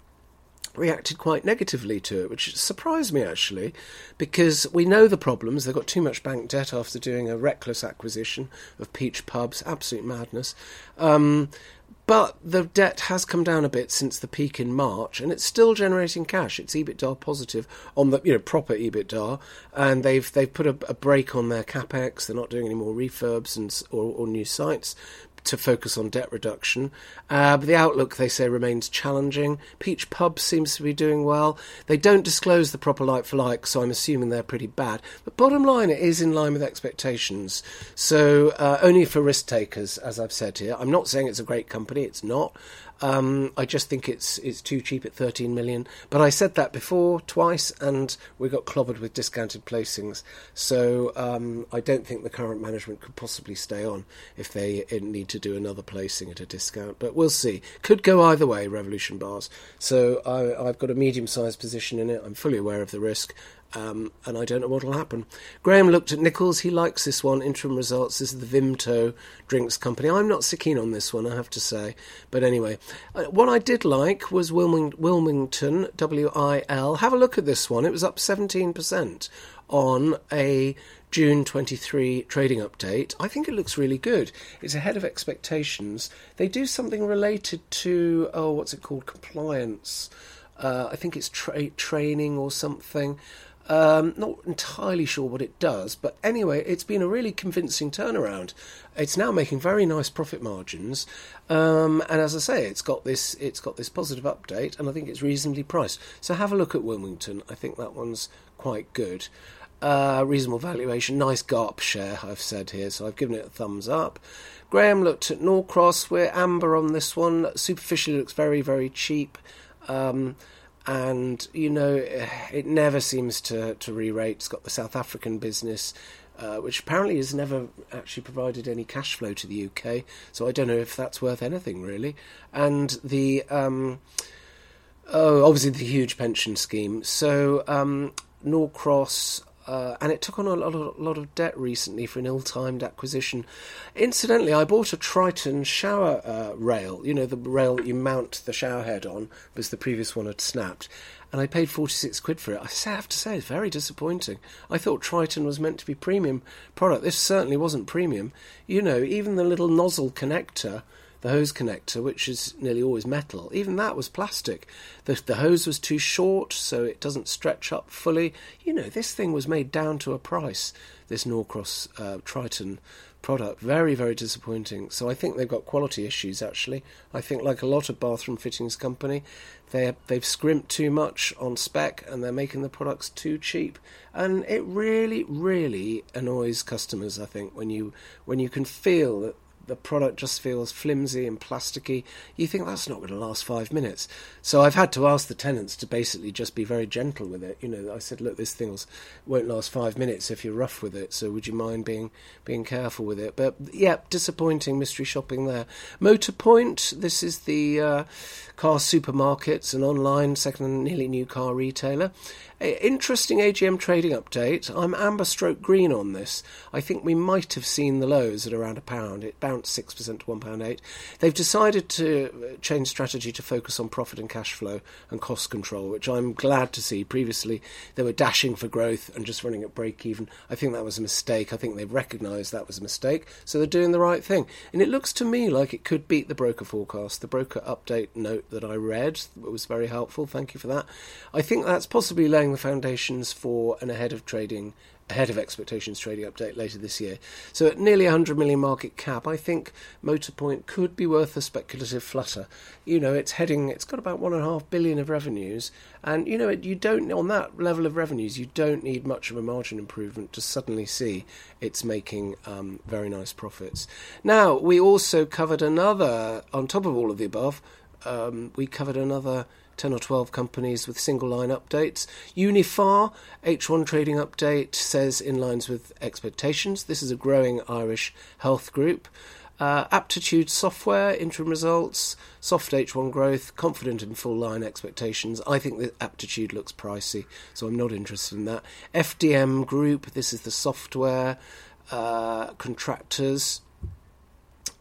reacted quite negatively to it, which surprised me, actually, because we know the problems. They've got too much bank debt after doing a reckless acquisition of Peach Pubs, absolute madness. Um, but the debt has come down a bit since the peak in March, and it's still generating cash. It's EBITDA positive on the, you know, proper EBITDA, and they've they've put a, a brake on their capex. They're not doing any more refurbs and or, or new sites to focus on debt reduction. Uh, but the outlook, they say, remains challenging. Peach Pub seems to be doing well. They don't disclose the proper like-for-like, so I'm assuming they're pretty bad. But bottom line, it is in line with expectations. So uh, only for risk-takers, as I've said here. I'm not saying it's a great company. It's not. Um, I just think it's it's too cheap at thirteen million. But I said that before, twice, and we got clobbered with discounted placings. So um, I don't think the current management could possibly stay on if they need to do another placing at a discount. But we'll see. Could go either way, Revolution Bars. So I, I've got a medium-sized position in it. I'm fully aware of the risk. Um, and I don't know what will happen. Graham looked at Nichols. He likes this one. Interim results. This is the Vimto drinks company. I'm not so keen on this one, I have to say. But anyway, uh, what I did like was Wilming- Wilmington, W I L. Have a look at this one. It was up seventeen percent on a June twenty-three trading update. I think it looks really good. It's ahead of expectations. They do something related to, oh, what's it called? Compliance. Uh, I think it's tra- training or something. Um, not entirely sure what it does, but anyway, it's been a really convincing turnaround. It's now making very nice profit margins, um, and as I say, it's got this it's got this positive update, and I think it's reasonably priced. So have a look at Wilmington. I think that one's quite good. Uh, reasonable valuation, nice G A R P share, I've said here, so I've given it a thumbs up. Graham looked at Norcross. We're amber on this one. Superficially, looks very, very cheap. Um, and, you know, it never seems to, to re-rate. It's got the South African business, uh, which apparently has never actually provided any cash flow to the U K. So I don't know if that's worth anything, really. And the, um, oh, obviously the huge pension scheme. So um, Norcross... Uh, and it took on a lot, of, a lot of debt recently for an ill-timed acquisition. Incidentally, I bought a Triton shower uh, rail, you know, the rail that you mount the shower head on, because the previous one had snapped, and I paid forty-six quid for it. I have to say, it's very disappointing. I thought Triton was meant to be premium product. This certainly wasn't premium. You know, even the little nozzle connector, the hose connector, which is nearly always metal, even that was plastic. The, the hose was too short, so it doesn't stretch up fully. You know, this thing was made down to a price, this Norcross uh, Triton product. Very, very disappointing. So I think they've got quality issues, actually. I think, like a lot of bathroom fittings company, they, they've scrimped too much on spec, and they're making the products too cheap. And it really, really annoys customers, I think, when you when you can feel that the product just feels flimsy and plasticky. You think that's not going to last five minutes. So I've had to ask the tenants to basically just be very gentle with it. You know, I said, look, this thing won't last five minutes if you're rough with it. So would you mind being being careful with it? But yeah, disappointing mystery shopping there. Motorpoint. This is the uh, car supermarkets and online second and nearly new car retailer. Interesting A G M trading update. I'm amber stroke green on this. I think we might have seen the lows at around a pound. It bounced six percent to one pound eight. They've decided to change strategy to focus on profit and cash flow and cost control, which I'm glad to see. Previously, they were dashing for growth and just running at break even. I think that was a mistake. I think they've recognised that was a mistake. So they're doing the right thing. And it looks to me like it could beat the broker forecast. The broker update note that I read was very helpful. Thank you for that. I think that's possibly laying the foundations for an ahead of trading, ahead of expectations trading update later this year. So at nearly one hundred million market cap, I think Motorpoint could be worth a speculative flutter. You know, it's heading, it's got about one and a half billion of revenues. And, you know, it, you don't, on that level of revenues, you don't need much of a margin improvement to suddenly see it's making um, very nice profits. Now, we also covered another, on top of all of the above, um, we covered another ten or twelve companies with single-line updates. Unifar, H one trading update, says in lines with expectations. This is a growing Irish health group. Uh, Aptitude Software, interim results, soft H one growth, confident in full-line expectations. I think that Aptitude looks pricey, so I'm not interested in that. F D M Group, this is the software uh, contractors.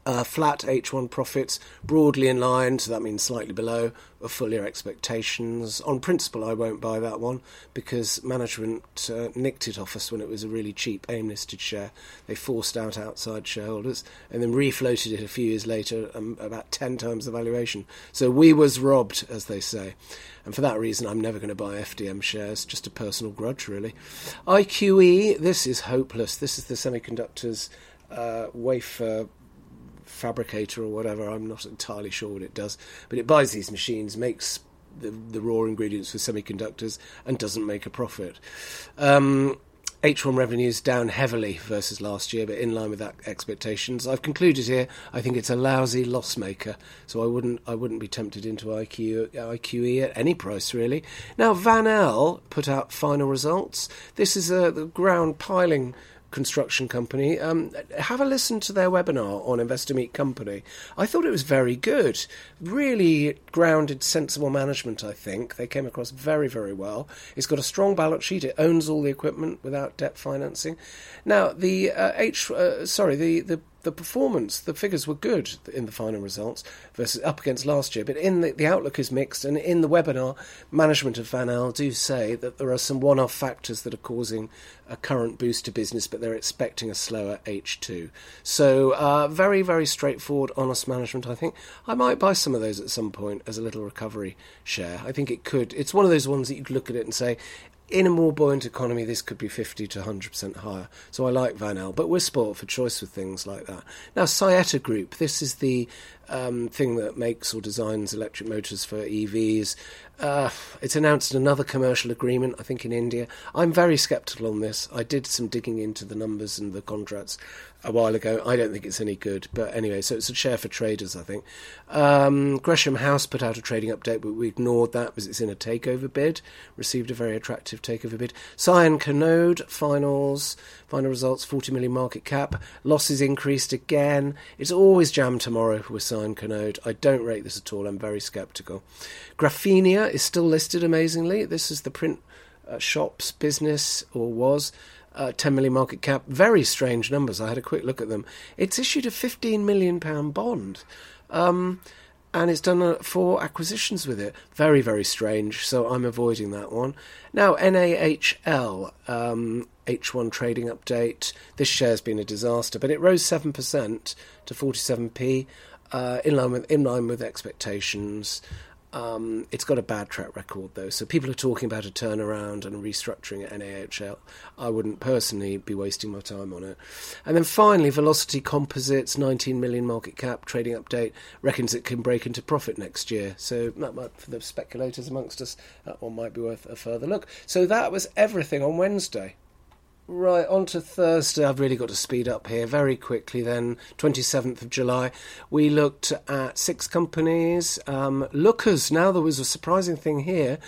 Uh, flat H one profits, broadly in line, so that means slightly below, of full year expectations. On principle, I won't buy that one because management uh, nicked it off us when it was a really cheap AIM-listed share. They forced out outside shareholders and then refloated it a few years later um, about ten times the valuation. So we was robbed, as they say. And for that reason, I'm never going to buy F D M shares, just a personal grudge, really. I Q E, this is hopeless. This is the semiconductors uh, wafer fabricator or whatever. I'm not entirely sure what it does, but it buys these machines, makes the, the raw ingredients for semiconductors and doesn't make a profit. Um, H one revenues down heavily versus last year, but in line with that expectations. I've concluded here, I think it's a lousy loss maker, so I wouldn't I wouldn't be tempted into I Q, I Q E at any price, really. Now, Van Elle put out final results. This is a the ground piling construction company. Um, have a listen to their webinar on Investor Meet Company. I thought it was very good. Really grounded, sensible management, I think. They came across very, very well. It's got a strong balance sheet. It owns all the equipment without debt financing. Now, the uh, H... Uh, sorry, the... the The performance, the figures were good in the final results versus up against last year, but in the, the outlook is mixed, and in the webinar, management of Van Elle do say that there are some one-off factors that are causing a current boost to business, but they're expecting a slower H two. So uh, very, very straightforward, honest management, I think. I might buy some of those at some point as a little recovery share. I think it could. It's one of those ones that you could look at it and say, in a more buoyant economy, this could be fifty to one hundred percent higher. So I like Van Elle, but we're spoilt for choice with things like that. Now, Science Group, this is the um, thing that makes or designs electric motors for E Vs. Uh, it's announced another commercial agreement, I think, in India. I'm very sceptical on this. I did some digging into the numbers and the contracts a while ago. I don't think it's any good. But anyway, so it's a share for traders, I think. Um, Gresham House put out a trading update, but we ignored that because it's in a takeover bid. Received a very attractive takeover bid. Cyan Canode, finals, final results, forty million market cap. Losses increased again. It's always jammed tomorrow with Cyan Canode. I don't rate this at all. I'm very sceptical. Graphinia is still listed, amazingly. This is the print uh, shop's business, or was. Uh, ten million market cap. Very strange numbers. I had a quick look at them. It's issued a fifteen million pounds bond. Um, and it's done uh, four acquisitions with it. Very, very strange. So I'm avoiding that one. Now, N A H L, um, H one trading update. This share's been a disaster, but it rose seven percent to forty-seven p, uh, in line with, in line with expectations. Um, it's got a bad track record, though. So people are talking about a turnaround and a restructuring at N A H L. I wouldn't personally be wasting my time on it. And then finally, Velocity Composites, nineteen million market cap, trading update, reckons it can break into profit next year. So that might, for the speculators amongst us, that one might be worth a further look. So that was everything on Wednesday. Right, on to Thursday. I've really got to speed up here very quickly then. twenty-seventh of July, we looked at six companies. Um, Lookers, now there was a surprising thing here.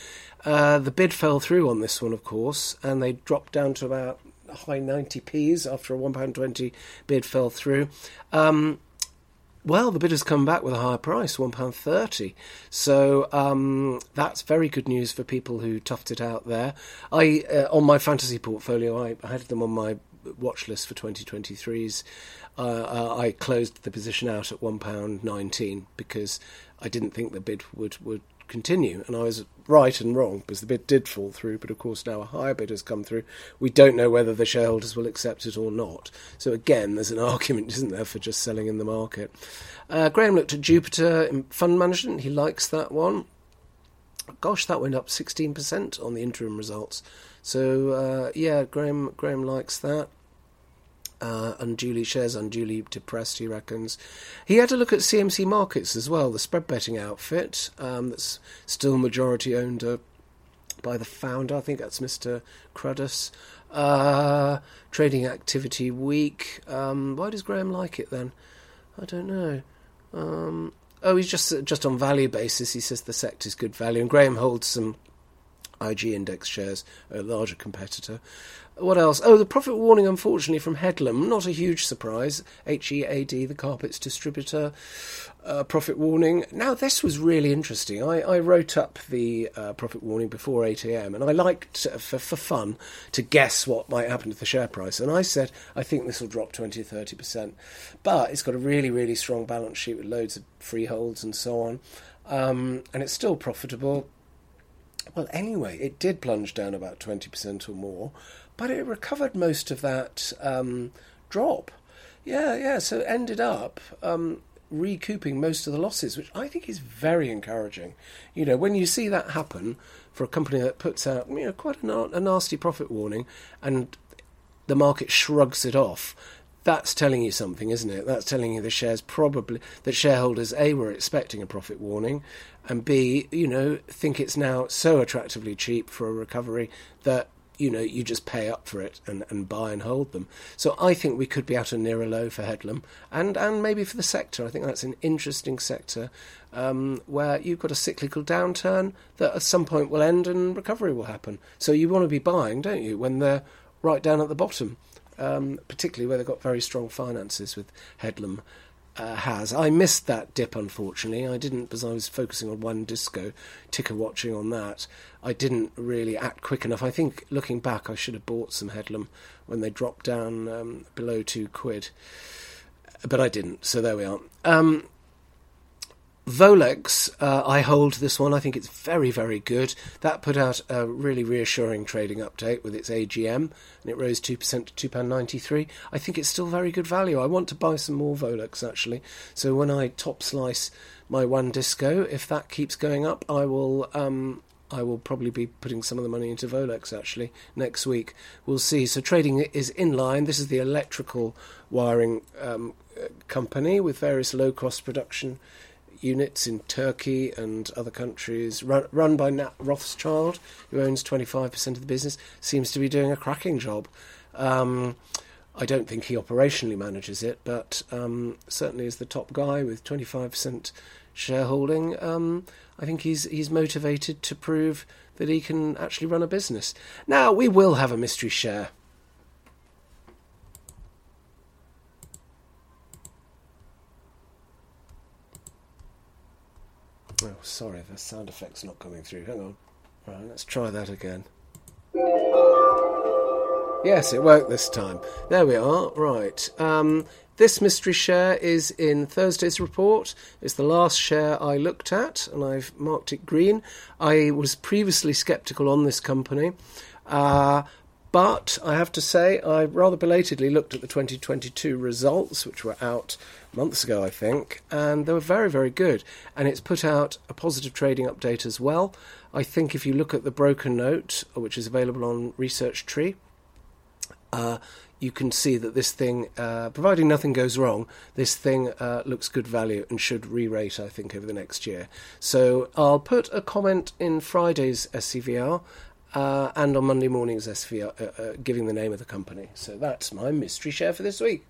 Uh, the bid fell through on this one, of course, and they dropped down to about high ninety p's after a one pound twenty bid fell through. Um, well, the bid has come back with a higher price, one pound thirty. So um, that's very good news for people who toughed it out there. I uh, on my fantasy portfolio, I, I had them on my watch list for twenty twenty-threes. Uh, I closed the position out at one pound nineteen because I didn't think the bid would, would continue. And I was right and wrong because the bid did fall through, but of course now a higher bid has come through. We don't know whether the shareholders will accept it or not. So again, there's an argument, isn't there, for just selling in the market. Uh, Graham looked at Jupiter Fund Management. He likes that one. Gosh, that went up sixteen percent on the interim results. So uh, yeah, Graham Graham likes that. Uh, unduly shares, unduly depressed, he reckons. He had a look at C M C Markets as well, the spread betting outfit um, that's still majority owned uh, by the founder. I think that's Mister Cruddas. Uh, trading activity weak. Um, why does Graham like it then? I don't know. Um, oh, he's just just on value basis. He says the sector's good value, and Graham holds some I G Index shares, a larger competitor. What else? Oh, the profit warning, unfortunately, from Headlam. Not a huge surprise. H E A D, the carpets distributor, uh, profit warning. Now, this was really interesting. I, I wrote up the uh, profit warning before eight a.m. and I liked, uh, for, for fun, to guess what might happen to the share price. And I said, I think this will drop twenty to thirty percent. But it's got a really, really strong balance sheet with loads of freeholds and so on. Um, and it's still profitable. Well, anyway, it did plunge down about twenty percent or more, but it recovered most of that um, drop. Yeah, yeah, so it ended up um, recouping most of the losses, which I think is very encouraging. You know, when you see that happen for a company that puts out, you know, quite a, na- a nasty profit warning and the market shrugs it off, that's telling you something, isn't it? That's telling you the shares probably, that shareholders, A, were expecting a profit warning, and B, you know, think it's now so attractively cheap for a recovery that, you know, you just pay up for it and, and buy and hold them. So I think we could be at a nearer low for Headlam and, and maybe for the sector. I think that's an interesting sector um, where you've got a cyclical downturn that at some point will end and recovery will happen. So you want to be buying, don't you, when they're right down at the bottom. Um, particularly where they've got very strong finances with Headlam uh, has. I missed that dip, unfortunately. I didn't, because I was focusing on WANdisco, ticker watching on that. I didn't really act quick enough. I think, looking back, I should have bought some Headlam when they dropped down um, below two quid. But I didn't, so there we are. Um, Volex, uh, I hold this one. I think it's very, very good. That put out a really reassuring trading update with its A G M, and it rose two percent to two pounds ninety-three. I think it's still very good value. I want to buy some more Volex, actually. So when I top slice my WANdisco, if that keeps going up, I will... Um, I will probably be putting some of the money into Volex, actually, next week. We'll see. So trading is in line. This is the electrical wiring um, company with various low-cost production units in Turkey and other countries, run, run by Nat Rothschild, who owns twenty-five percent of the business, seems to be doing a cracking job. Um, I don't think he operationally manages it, but um, certainly is the top guy with twenty-five percent shareholding. Um, I think he's he's motivated to prove that he can actually run a business. Now, we will have a mystery share. Oh, sorry, the sound effect's not coming through. Hang on. Right, let's try that again. Yes, it worked this time. There we are. Right. Um, this mystery share is in Thursday's report. It's the last share I looked at, and I've marked it green. I was previously sceptical on this company. Uh... But I have to say, I rather belatedly looked at the twenty twenty-two results, which were out months ago, I think, and they were very, very good. And it's put out a positive trading update as well. I think if you look at the broker note, which is available on Research Tree, uh, you can see that this thing, uh, providing nothing goes wrong, this thing uh, looks good value and should re-rate, I think, over the next year. So I'll put a comment in Friday's S C V R. Uh, and on Monday morning's S V R, uh, uh, giving the name of the company. So that's my mystery share for this week.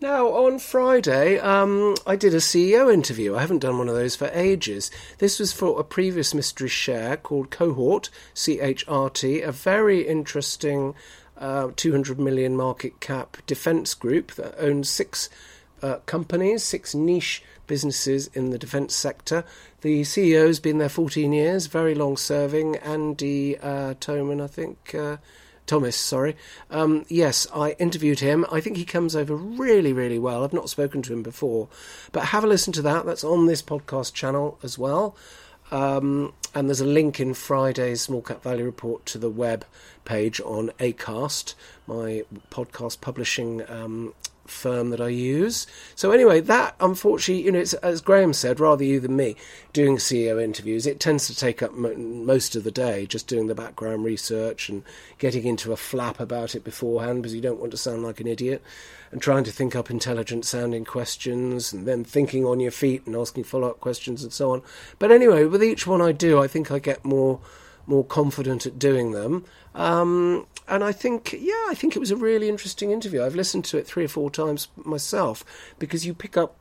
Now, on Friday, um, I did a C E O interview. I haven't done one of those for ages. This was for a previous mystery share called Cohort, C H R T, a very interesting uh, two hundred million market cap defence group that owns six uh, companies, six niche businesses in the defence sector. The C E O's been there fourteen years, very long serving. Andy uh, Toman, I think, uh, Thomas, sorry. Um, yes, I interviewed him. I think he comes over really, really well. I've not spoken to him before, but have a listen to that. That's on this podcast channel as well. Um, and there's a link in Friday's Small Cap Value Report to the web page on Acast, my podcast publishing um firm that I use. So anyway, that, unfortunately, you know, it's, as Graham said, rather you than me doing C E O interviews, it tends to take up mo- most of the day just doing the background research and getting into a flap about it beforehand, because you don't want to sound like an idiot, and trying to think up intelligent sounding questions and then thinking on your feet and asking follow-up questions and so on. But anyway, with each one I do, I think I get more more confident at doing them. Um, and I think, yeah, I think it was a really interesting interview. I've listened to it three or four times myself, because you pick up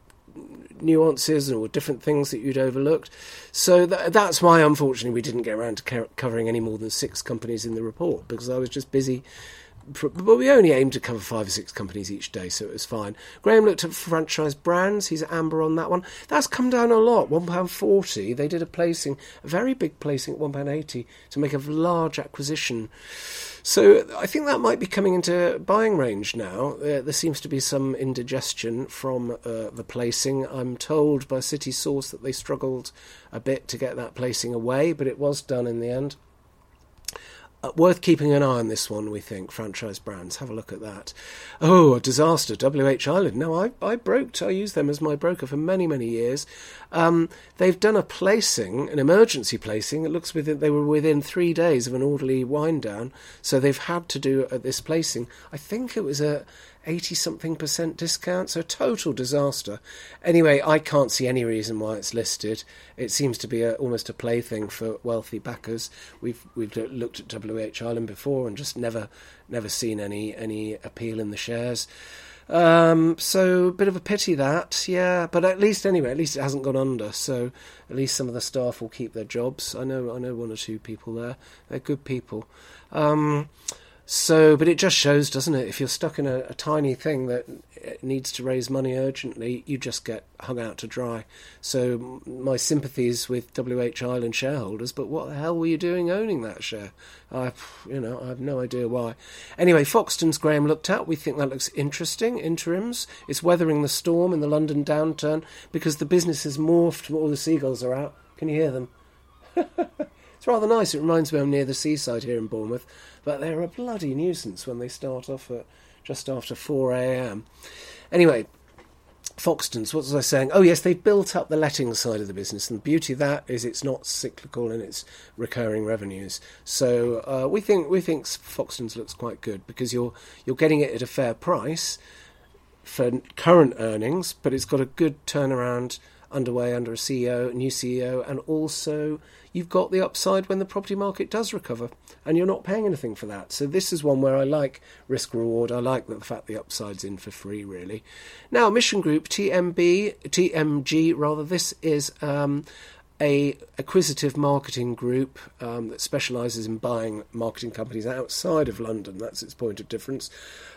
nuances or different things that you'd overlooked. So th- that's why, unfortunately, we didn't get around to ca- covering any more than six companies in the report, because I was just busy. But we only aimed to cover five or six companies each day, so it was fine. Graham looked at franchise brands. He's at amber on that one. That's come down a lot, one pound forty. They did a placing, a very big placing at one pound eighty to make a large acquisition. So I think that might be coming into buying range now. Uh, there seems to be some indigestion from uh, the placing. I'm told by City Source that they struggled a bit to get that placing away, but it was done in the end. Uh, worth keeping an eye on this one, we think. Franchise brands, have a look at that. Oh, a disaster. W H Ireland. No, I, I broked. I used them as my broker for many, many years. Um, they've done a placing, an emergency placing. It looks within, they were within three days of an orderly wind down. So they've had to do at this placing, I think it was a eighty-something percent discount, so a total disaster. Anyway, I can't see any reason why it's listed. It seems to be a, almost a plaything for wealthy backers. We've we've looked at W H Ireland before and just never never seen any any appeal in the shares. Um, so a bit of a pity that, yeah. But at least anyway, at least it hasn't gone under. So at least some of the staff will keep their jobs. I know I know one or two people there. They're good people. Um, So, but it just shows, doesn't it? If you're stuck in a, a tiny thing that needs to raise money urgently, you just get hung out to dry. So my sympathies with W H Ireland shareholders, but what the hell were you doing owning that share? I, you know, I have no idea why. Anyway, Foxton's Graham looked at. We think that looks interesting. Interims. It's weathering the storm in the London downturn because the business has morphed. All the seagulls are out. Can you hear them? It's rather nice. It reminds me I'm near the seaside here in Bournemouth, but they're a bloody nuisance when they start off at just after four a.m. Anyway, Foxtons, what was I saying? Oh, yes, they've built up the letting side of the business, and the beauty of that is it's not cyclical and it's recurring revenues. So uh, we think we think Foxtons looks quite good because you're you're getting it at a fair price for current earnings, but it's got a good turnaround underway under a C E O, new C E O, and also you've got the upside when the property market does recover and you're not paying anything for that. So this is one where I like risk reward. I like the fact the upside's in for free, really. Now, Mission Group, T M B, T M G rather, this is um, a acquisitive marketing group um, that specialises in buying marketing companies outside of London. That's its point of difference.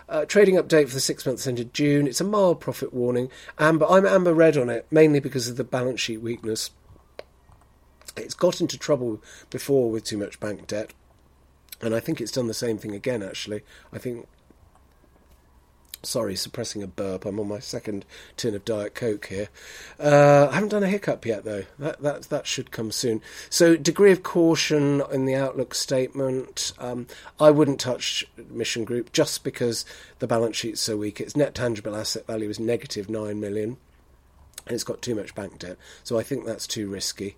Uh, trading update for the six months ended June. It's a mild profit warning. Amber, I'm amber red on it, mainly because of the balance sheet weakness. It's got into trouble before with too much bank debt, and I think it's done the same thing again, actually. I think... Sorry, suppressing a burp. I'm on my second tin of Diet Coke here. Uh, I haven't done a hiccup yet, though. That that that should come soon. So, degree of caution in the outlook statement. Um, I wouldn't touch Mission Group just because the balance sheet's so weak. Its net tangible asset value is negative nine million, and it's got too much bank debt. So, I think that's too risky.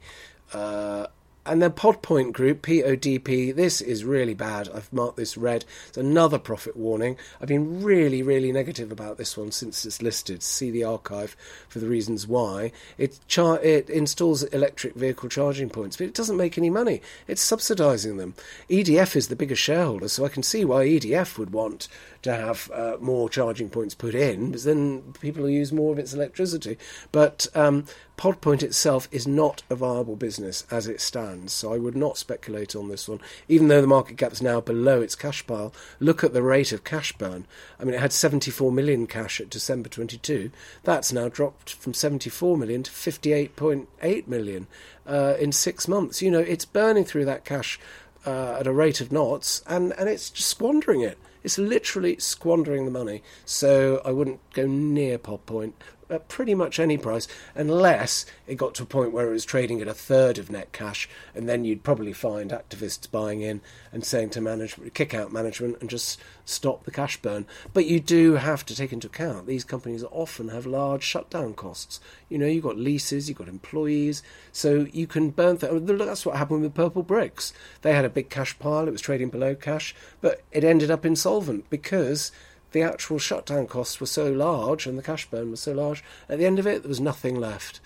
Uh, And then Podpoint Group, P O D P, this is really bad. I've marked this red. It's another profit warning. I've been really, really negative about this one since it's listed. See the archive for the reasons why. It char- it installs electric vehicle charging points, but it doesn't make any money. It's subsidising them. E D F is the biggest shareholder, so I can see why E D F would want to have uh, more charging points put in, because then people will use more of its electricity. But um, Podpoint itself is not a viable business as it stands. So I would not speculate on this one. Even though the market cap is now below its cash pile, look at the rate of cash burn. I mean, it had seventy-four million cash at December twenty-two. That's now dropped from seventy-four million to fifty-eight point eight million uh, in six months. You know, it's burning through that cash uh, at a rate of knots, and, and it's just squandering it. It's literally squandering the money. So I wouldn't go near Podpoint at pretty much any price, unless it got to a point where it was trading at a third of net cash, and then you'd probably find activists buying in and saying to management, kick out management and just stop the cash burn. But you do have to take into account these companies often have large shutdown costs. You know, you've got leases, you've got employees, so you can burn... Th- that's what happened with Purple Bricks. They had a big cash pile, it was trading below cash, but it ended up insolvent because... the actual shutdown costs were so large and the cash burn was so large, at the end of it, there was nothing left.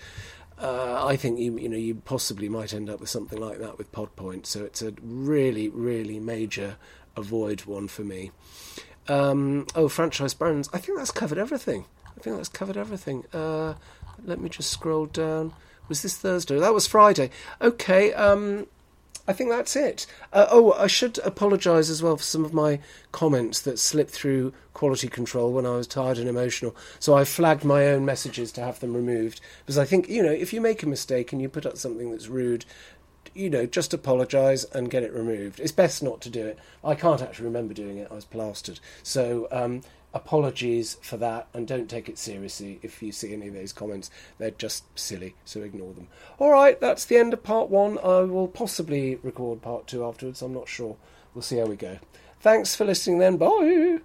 Uh, I think, you, you know, you possibly might end up with something like that with Podpoint. So it's a really, really major avoid one for me. Um, oh, franchise brands. I think that's covered everything. I think that's covered everything. Uh, let me just scroll down. Was this Thursday? That was Friday. Okay, um, I think that's it. Uh, oh, I should apologise as well for some of my comments that slipped through quality control when I was tired and emotional. So I flagged my own messages to have them removed. Because I think, you know, if you make a mistake and you put up something that's rude, you know, just apologise and get it removed. It's best not to do it. I can't actually remember doing it. I was plastered. So um, apologies for that, and don't take it seriously if you see any of those comments. They're just silly, so ignore them. All right, that's the end of part one. I will possibly record part two afterwards. I'm not sure. We'll see how we go. Thanks for listening then. Bye.